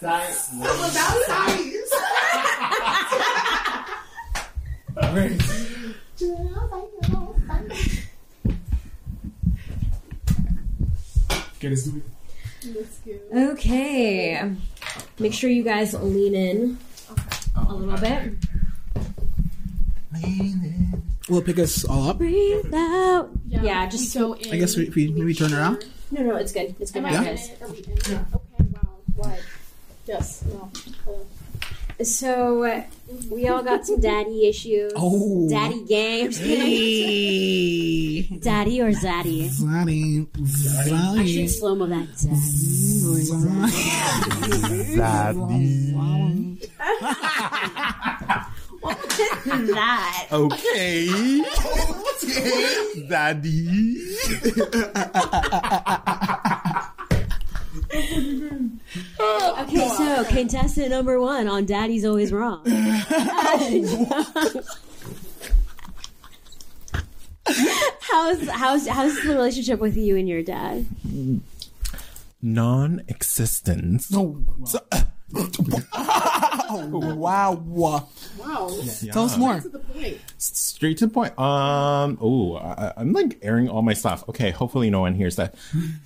Science. I'm about science. Okay, let's do it. Okay. Make sure you guys lean in a little bit. Lean in. Will it pick us all up? Breathe out. Yeah, just so. I guess we maybe turn around. No, it's good. It's good. Yeah. Okay. Wow. What? Yes. No. So we all got some daddy issues. Oh, daddy games. Hey. Daddy or zaddy? Zaddy. I should slow mo that. Daddy or zaddy? Zaddy. What is that? Okay. Daddy. Okay, so contestant number one on Daddy's Always Wrong. How's the relationship with you and your dad? Non-existent. Oh, wow. Yeah. Tell us more. Straight to the point. I'm like airing all my stuff. Okay, hopefully no one hears that.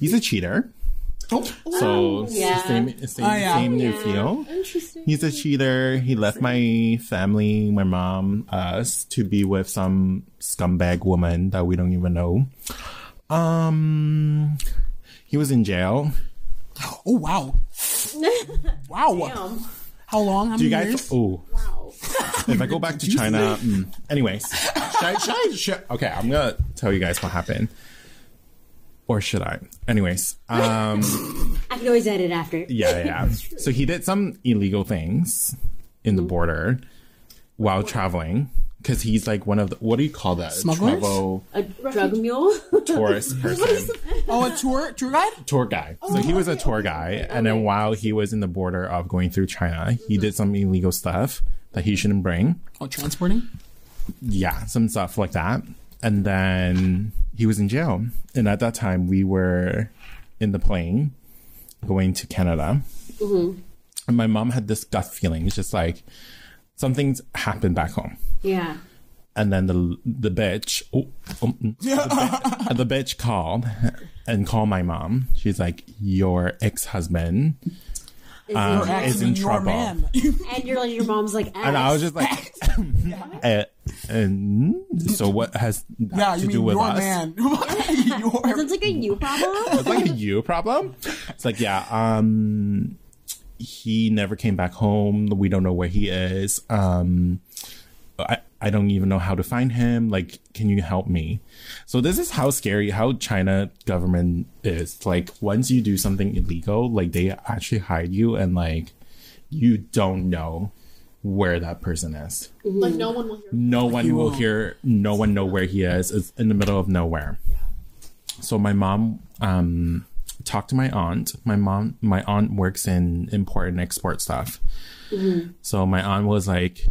He's a cheater. So same new feel. Interesting. He's a cheater. He left my family, my mom, us to be with some scumbag woman that we don't even know. He was in jail. Oh wow! Wow! Damn. How long? How many years? Oh wow! If I go back to China, anyways. Okay, I'm gonna tell you guys what happened. Or should I? Anyways. I can always edit after. Yeah. So he did some illegal things in the border while traveling. Because he's like one of the, what do you call that? Smugglers? A drug mule? Tourist person. Oh, a tour guide? Tour guide. Oh, so he was a tour guide. Okay. And then while he was in the border of going through China, he did some illegal stuff that he shouldn't bring. Oh, transporting? Yeah, some stuff like that. And then he was in jail. And at that time, we were in the plane going to Canada. Mm-hmm. And my mom had this gut feeling. It's just like, something's happened back home. Yeah. And then the bitch called and called my mom. She's like, your ex-husband is in trouble. And your mom's like, ex. And I was just like... And so what has that to do with us? Man. It's like a you problem. It's like a you problem. It's like, he never came back home. We don't know where he is. I don't even know how to find him. Like, can you help me? So this is how scary, how China government is. Like, once you do something illegal, like, they actually hide you and, like, you don't know where that person is. Like, no one will hear. No one know where he is. It's in the middle of nowhere. Yeah. So my mom talked to my aunt. My aunt works in import and export stuff. Mm-hmm. So my aunt was like,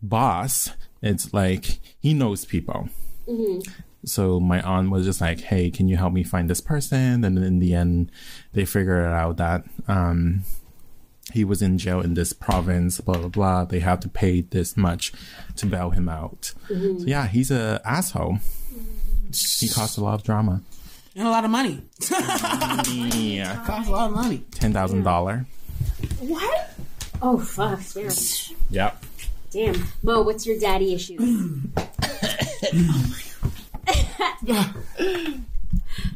boss, it's like, he knows people. Mm-hmm. So my aunt was just like, hey, can you help me find this person? And in the end, they figured out that... he was in jail in this province, blah, blah, blah. They have to pay this much to bail him out. Mm-hmm. So yeah, he's an asshole. He costs a lot of drama. And a lot of money. Yeah. Costs a lot of money. $10,000. What? Oh, fuck. Damn. Yep. Damn. Mo, what's your daddy issue? Oh, my God.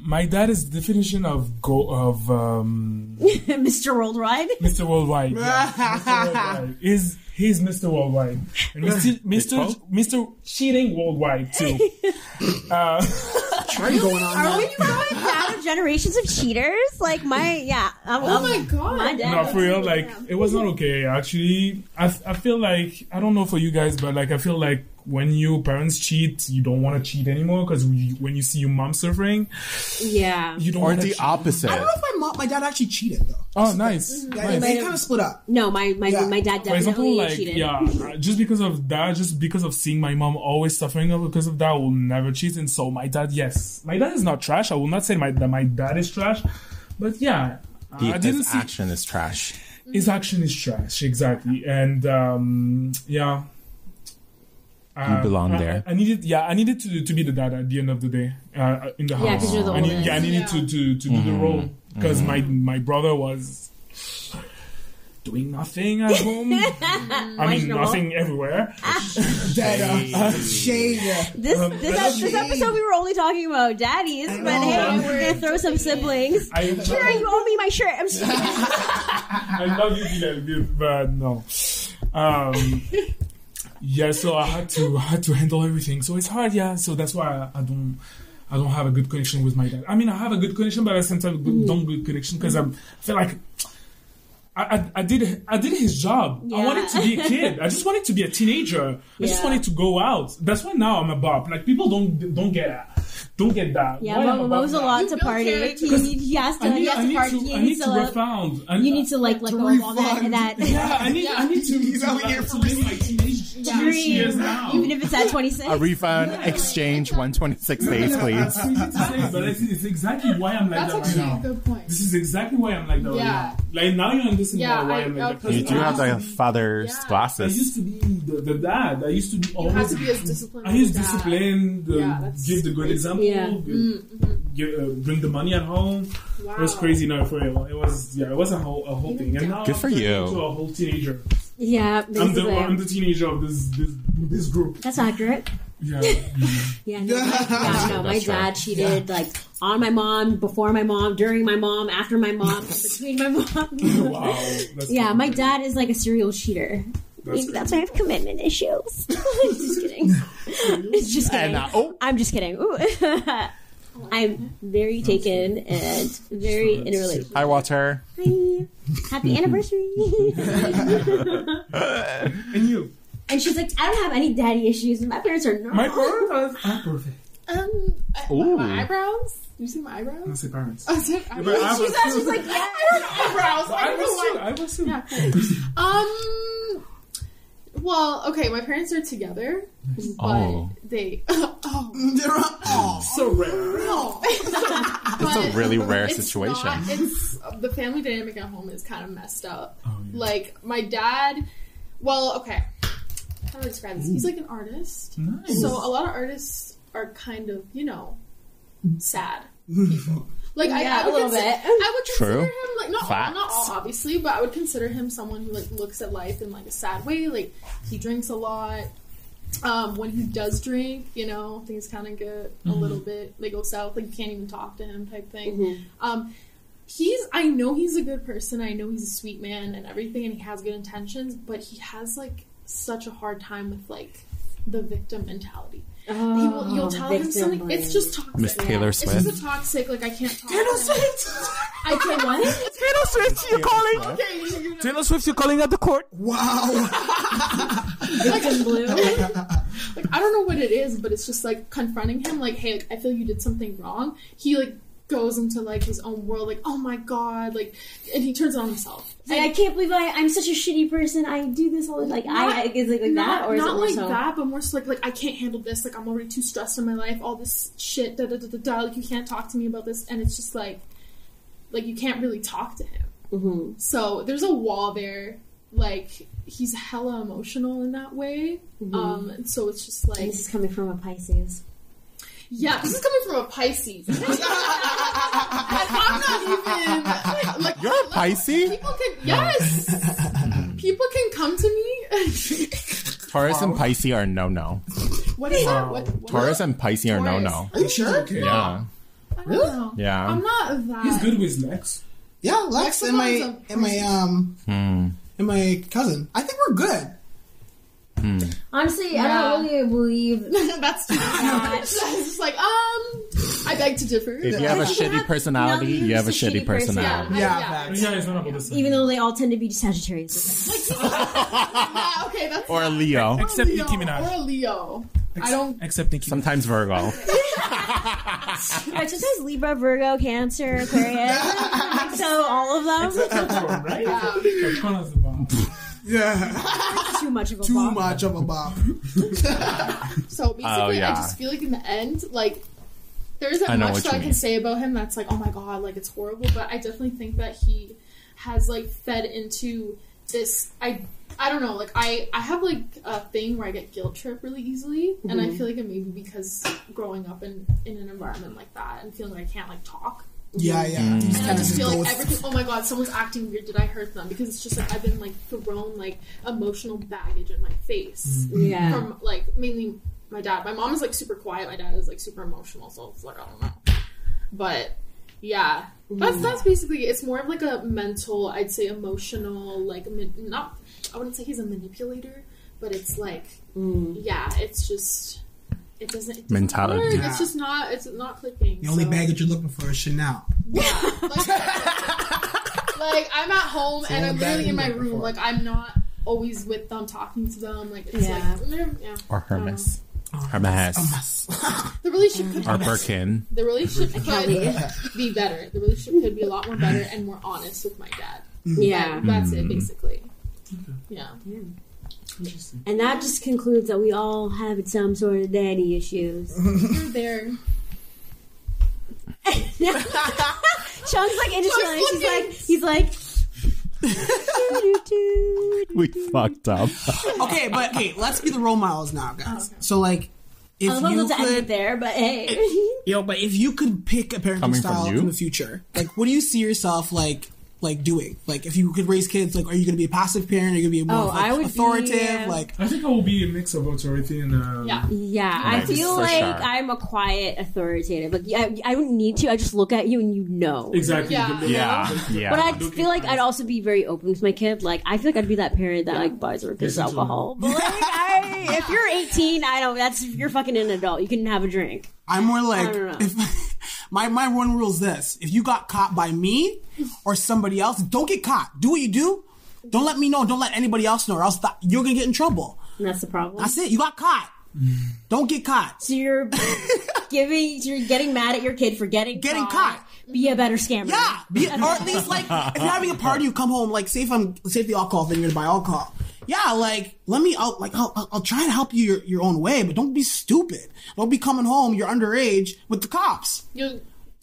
My dad is the definition of Mr. Worldwide. Mr. Worldwide, yeah. Mr. Worldwide. He's Mr. Worldwide, and Mr. Cheating Worldwide too. Are we going out of generations of cheaters? Like my God, my dad. No, for real, like it was not okay. Actually, I feel like, I don't know for you guys, but like I feel like, when your parents cheat, you don't want to cheat anymore because when you see your mom suffering, you don't want to cheat. Or the opposite. I don't know if my dad actually cheated though. Oh, nice. They kind of split up. No, my dad definitely cheated. Yeah, just because of that, just because of seeing my mom always suffering because of that, I will never cheat. And so my dad, yes. My dad is not trash. I will not say that my dad is trash. But yeah. His action is trash. His action is trash, exactly. And yeah. You belong there. I needed, yeah, I needed to be the dad at the end of the day in the house. Yeah, because you're the oldest. Yeah, I needed to do the role because my brother was doing nothing at home. I mean, nothing everywhere. Daddy, shade. This episode we were only talking about daddies, but hey, we're gonna throw some siblings. Sure, you owe me my shirt. I'm just kidding. I love you, Dylan, but no. Yeah, so I had to handle everything. So it's hard, yeah. So that's why I don't have a good connection with my dad. I mean, I have a good connection, but I sometimes don't good connection because I feel like I did his job. Yeah. I wanted to be a kid. I just wanted to be a teenager. I just wanted to go out. That's why now I'm a bop. Like people don't get that. Don't get that. Yeah, well, Mo's a lot to party. He has to party. He needs to refund. You need to like all refund. That and that. Yeah, I need to. He's out here for really my teenage years now. Even if it's at 26. A refund, exchange, 126 days, please. But it's exactly why I'm like that right now. That's a good point. This is exactly why I'm like that right now. Like now you understand why I'm like that. You do have the father's glasses. I used to be the dad. I used to be always. You have to be as disciplined. I used discipline. Give the good example. Yeah. Bring the money at home. Wow. It was crazy, no, for real. It was a whole thing. And now good for you. I'm a whole teenager. Yeah, basically. I'm the teenager of this group. That's accurate. Yeah. Yeah. No, my dad cheated like on my mom, before my mom, during my mom, after my mom, between my mom. Wow. Yeah, my dad is like a serial cheater. That's why I have commitment issues. Just kidding. Just kidding. I'm just kidding. Ooh. I'm very taken and very in a relationship. Hi, Walter. Hi. Happy anniversary. And you. And she's like, I don't have any daddy issues. My parents are normal. My parents are perfect. My eyebrows. You see my eyebrows? I see parents. Oh, sorry, eyebrows. She's like, yeah, I don't have eyebrows. I was too. Yeah, cool. Well, okay, my parents are together, but they... they're all... so rare. No. It's a really rare situation. The family dynamic at home is kind of messed up. Oh, yeah. Like, my dad... Well, okay. How do I describe this? He's like an artist. Nice. So a lot of artists are kind of, you know, sad people. Like I would a little bit. I would consider him like not all obviously, but I would consider him someone who like looks at life in like a sad way. Like he drinks a lot. When he does drink, you know, things kind of get a little bit. They go south. Like you can't even talk to him, type thing. Mm-hmm. I know he's a good person. I know he's a sweet man and everything, and he has good intentions. But he has like such a hard time with like the victim mentality. You'll tell him something. Blame. It's just toxic. Miss Taylor Swift. It's just a toxic. Like I can't talk. Taylor Swift. I can't what? Taylor Swift, you're calling. Okay, you know. Taylor Swift, you're calling at the court. Wow. Victim blue. Like I don't know what it is, but it's just like confronting him. Like, hey, like, I feel you did something wrong. He like goes into like his own world. Like, oh my god. Like, and he turns on himself. Like, I can't believe I'm such a shitty person. I do this all the time. But more so like I can't handle this. Like I'm already too stressed in my life. All this shit. Like you can't talk to me about this. And it's just like you can't really talk to him. Mm-hmm. So there's a wall there. Like he's hella emotional in that way. Mm-hmm. And so it's just like and this is coming from a Pisces. Yeah, this is coming from a Pisces. I'm not even... Like, you're a Pisces? People can come to me. Taurus and Pisces are no-no. What is that? What? Taurus and Pisces are no-no. Are you sure? Okay. Yeah. Really? Yeah. I'm not that... He's good with Lex. Yeah, Lex and my cousin. I think we're good. Honestly, I don't really believe that's too much. It's like, I beg to differ. If you have a shitty personality, you have a shitty personality. Yeah. Even though they all tend to be Sagittarius. Yeah, okay, that's or a Leo. Except Nicki Minaj. Or a Leo. I don't. Except Nicki. Sometimes Virgo. Just says Libra, Virgo, Cancer, Aquarius. So all of them. Except Capricorn, right? Capricorn is the bomb. Yeah. Too much of a bop. So basically, I just feel like in the end, like, there isn't much that I can say about him that's like, oh my god, like, it's horrible. But I definitely think that he has like fed into this. I don't know, like I have like a thing where I get guilt tripped really easily, and I feel like it may be because growing up in an environment like that and feeling like I can't like talk. Yeah, yeah. And I just feel like everything, oh my god, someone's acting weird, did I hurt them? Because it's just like I've been like thrown like emotional baggage in my face. Yeah. From like mainly my dad. My mom is like super quiet, my dad is like super emotional, so it's like I don't know. But yeah. That's basically, it's more of like a mental, I'd say emotional, like not, I wouldn't say he's a manipulator, but it's like yeah, it's just it doesn't mentality. Yeah. It's not clicking. The only baggage you're looking for is Chanel. Yeah. Like I'm at home and I'm literally in my room. Like I'm not always with them, talking to them. Like it's like yeah. Or Hermes. Hermes. The relationship could be better. Or Birkin. The relationship could be better. The relationship could be a lot more better and more honest with my dad. Yeah. That's it basically. Okay. Yeah. Interesting. And that just concludes that we all have some sort of daddy issues. You're there. Chung's like interested. He's like. We fucked up. Okay, but hey, let's be the role models now, guys. Okay. So like, if I love you to could end it there, but hey, but if you could pick a parenting style in the future, like, what do you see yourself like? Like doing, like if you could raise kids, like are you going to be a passive parent? Are you going to be more authoritative? Like I think I will be a mix of authority and I feel like I'm a quiet authoritative. Like I don't need to. I just look at you and you know exactly. Yeah. But I feel like I'd also be very open with my kid. Like I feel like I'd be that parent that like buys her kids alcohol. But like if you're 18, I don't. That's you're fucking an adult. You can have a drink. I'm more like my one rule is this: if you got caught by me or somebody else, don't get caught. Do what you do. Don't let me know. Don't let anybody else know, or else you're gonna get in trouble. And that's the problem. That's it. You got caught. Don't get caught. So you're you're getting mad at your kid for getting caught. Be a better scammer. Yeah, or at least like if you're having a party, you come home. Like say if the alcohol thing, you're gonna buy alcohol. Yeah, like I'll try to help you your own way, but don't be stupid. Don't be coming home. You're underage with the cops.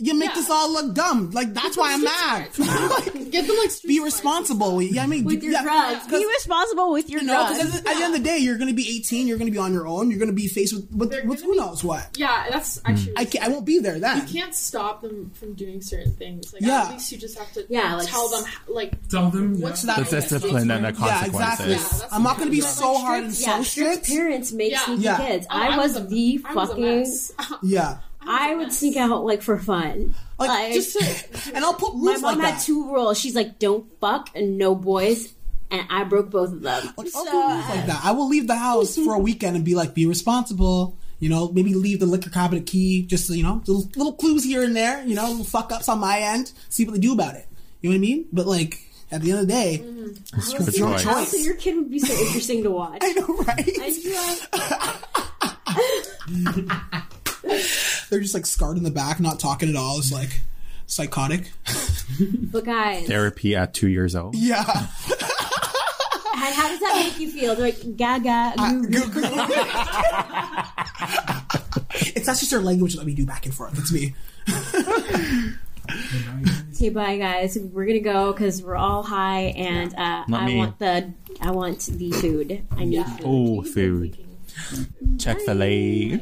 You make this all look dumb. Like that's why I'm mad. Like, get them like be responsible. With, yeah, I mean, with your drugs. Be responsible with your drugs. At the end of the day, you're going to be 18. You're going to be on your own. You're going to be faced with who knows what. Yeah, that's actually. I won't be there then. You can't stop them from doing certain things. Like at least you just have to tell them what's that? The discipline and the consequences. Yeah, exactly. I'm not going to be so hard and so strict. Parents make sneaky kids. I was the fucking I would sneak out like for fun, like just and I'll put rules. My mom had 2 rules. She's like, don't fuck and no boys, and I broke both of them. Like, I'll do rules like that. I will leave the house for a weekend and be like, be responsible. You know, maybe leave the liquor cabinet key. Just little clues here and there. You know, little fuck ups on my end. See what they do about it. You know what I mean? But like. At the end of the day, it's your choice. Also, your kid would be so interesting to watch. I know, right? They're just like scarred in the back, not talking at all. It's like psychotic. But guys, therapy at 2 years old. Yeah. How does that make you feel? They're like gaga. It's not just their language that we do back and forth. It's me. Okay, bye guys. We're gonna go because we're all high, and I want the food. I need food. Oh, food. Chick-fil-A.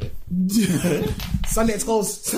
Sunday it's closed.